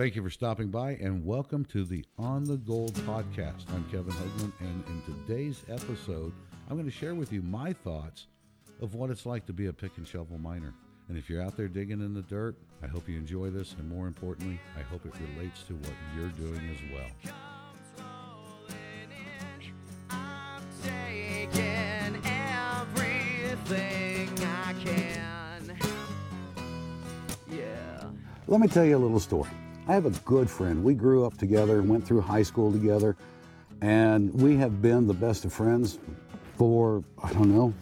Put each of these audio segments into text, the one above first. Thank you for stopping by and welcome to the On the Gold podcast. I'm Kevin Hoagman, and in today's episode, I'm going to share with you my thoughts of what it's like to be a pick and shovel miner. And if you're out there digging in the dirt, I hope you enjoy this, and more importantly, I hope it relates to what you're doing as well. Let me tell you a little story. I have a good friend. We grew up together, went through high school together, and we have been the best of friends for, I don't know,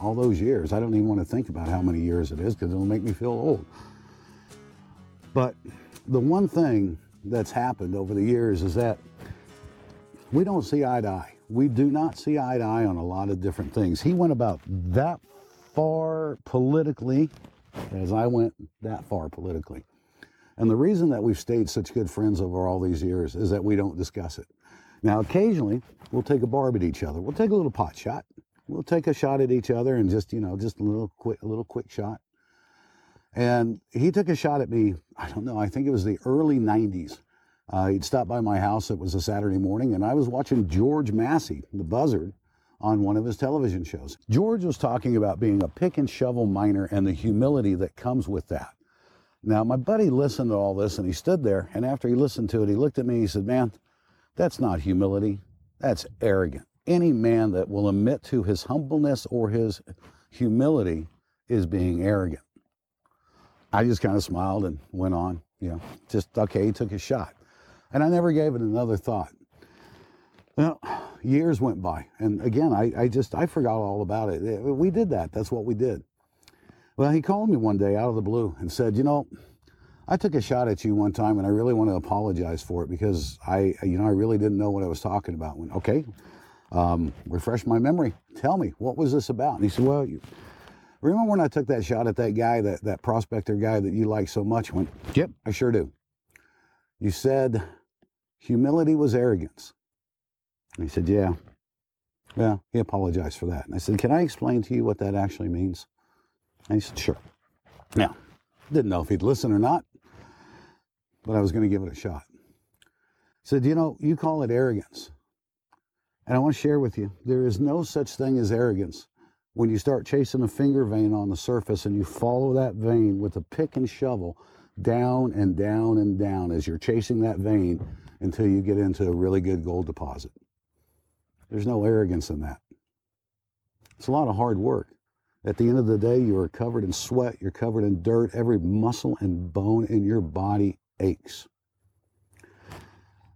all those years. I don't even want to think about how many years it is because it'll make me feel old. But the one thing that's happened over the years is that we don't see eye to eye. We do not see eye to eye on a lot of different things. He went about that far politically as I went that far politically. And the reason that we've stayed such good friends over all these years is that we don't discuss it. Now, occasionally, we'll take a barb at each other. We'll take a little pot shot. We'll take a shot at each other and just a little quick shot. And he took a shot at me, I don't know, I think it was the early 90s. He'd stopped by my house. It was a Saturday morning, and I was watching George Massey, the buzzard, on one of his television shows. George was talking about being a pick and shovel miner and the humility that comes with that. Now, my buddy listened to all this, and he stood there, and after he listened to it, he looked at me, he said, "Man, that's not humility, that's arrogant. Any man that will admit to his humbleness or his humility is being arrogant." I just kind of smiled and went on, okay, he took his shot. And I never gave it another thought. Now, years went by, and again, I forgot all about it. We did that, that's what we did. Well, he called me one day out of the blue and said, "I took a shot at you one time, and I really want to apologize for it because I really didn't know what I was talking about." When refresh my memory. Tell me, what was this about? And he said, "Well, you remember when I took that shot at that guy, that prospector guy that you like so much?" I went, "Yep, I sure do." "You said humility was arrogance." And he said, "Yeah." He apologized for that. And I said, "Can I explain to you what that actually means?" And he said, "Sure." Now, didn't know if he'd listen or not, but I was going to give it a shot. He said, "You call it arrogance. And I want to share with you, there is no such thing as arrogance when you start chasing a finger vein on the surface and you follow that vein with a pick and shovel down and down and down as you're chasing that vein until you get into a really good gold deposit. There's no arrogance in that. It's a lot of hard work. At the end of the day, you are covered in sweat, you're covered in dirt, every muscle and bone in your body aches.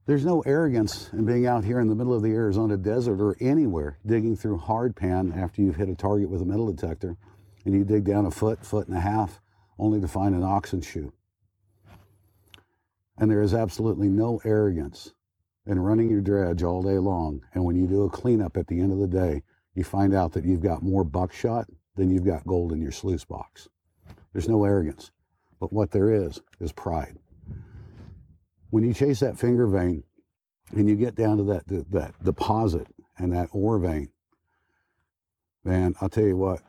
There's no arrogance in being out here in the middle of the Arizona desert or anywhere digging through hard pan after you've hit a target with a metal detector and you dig down a foot, foot and a half, only to find an oxen shoe. And there is absolutely no arrogance in running your dredge all day long, and when you do a cleanup at the end of the day, you find out that you've got more buckshot then you've got gold in your sluice box. There's no arrogance, but what there is pride. When you chase that finger vein and you get down to that deposit and that ore vein, man, I'll tell you what,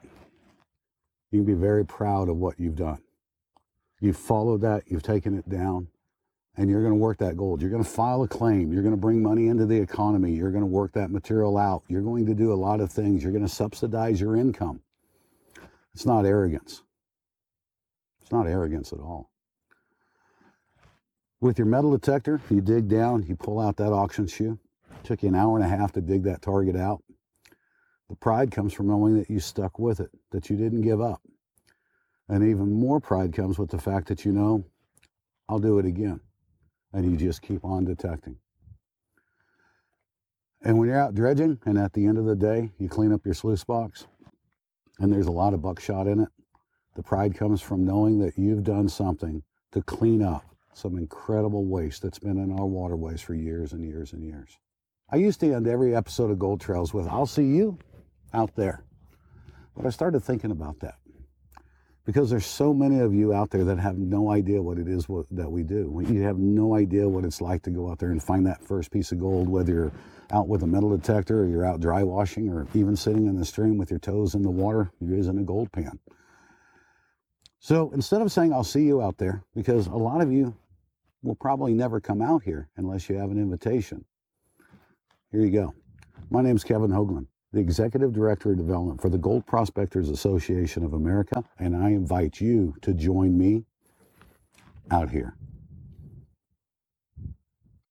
you can be very proud of what you've done. You've followed that, you've taken it down, and you're going to work that gold. You're going to file a claim. You're going to bring money into the economy. You're going to work that material out. You're going to do a lot of things. You're going to subsidize your income. It's not arrogance. It's not arrogance at all. With your metal detector, you dig down, you pull out that auction shoe. It took you an hour and a half to dig that target out. The pride comes from knowing that you stuck with it, that you didn't give up. And even more pride comes with the fact that I'll do it again. And you just keep on detecting. And when you're out dredging, and at the end of the day, you clean up your sluice box, and there's a lot of buckshot in it. The pride comes from knowing that you've done something to clean up some incredible waste that's been in our waterways for years and years and years. I used to end every episode of Gold Trails with, "I'll see you out there." But I started thinking about that because there's so many of you out there that have no idea what it is that we do. You have no idea what it's like to go out there and find that first piece of gold, whether you're out with a metal detector or you're out dry washing or even sitting in the stream with your toes in the water, you're using a gold pan. So instead of saying, "I'll see you out there," because a lot of you will probably never come out here unless you have an invitation. Here you go. My name's Kevin Hoagman, the Executive Director of Development for the Gold Prospectors Association of America, and I invite you to join me out here.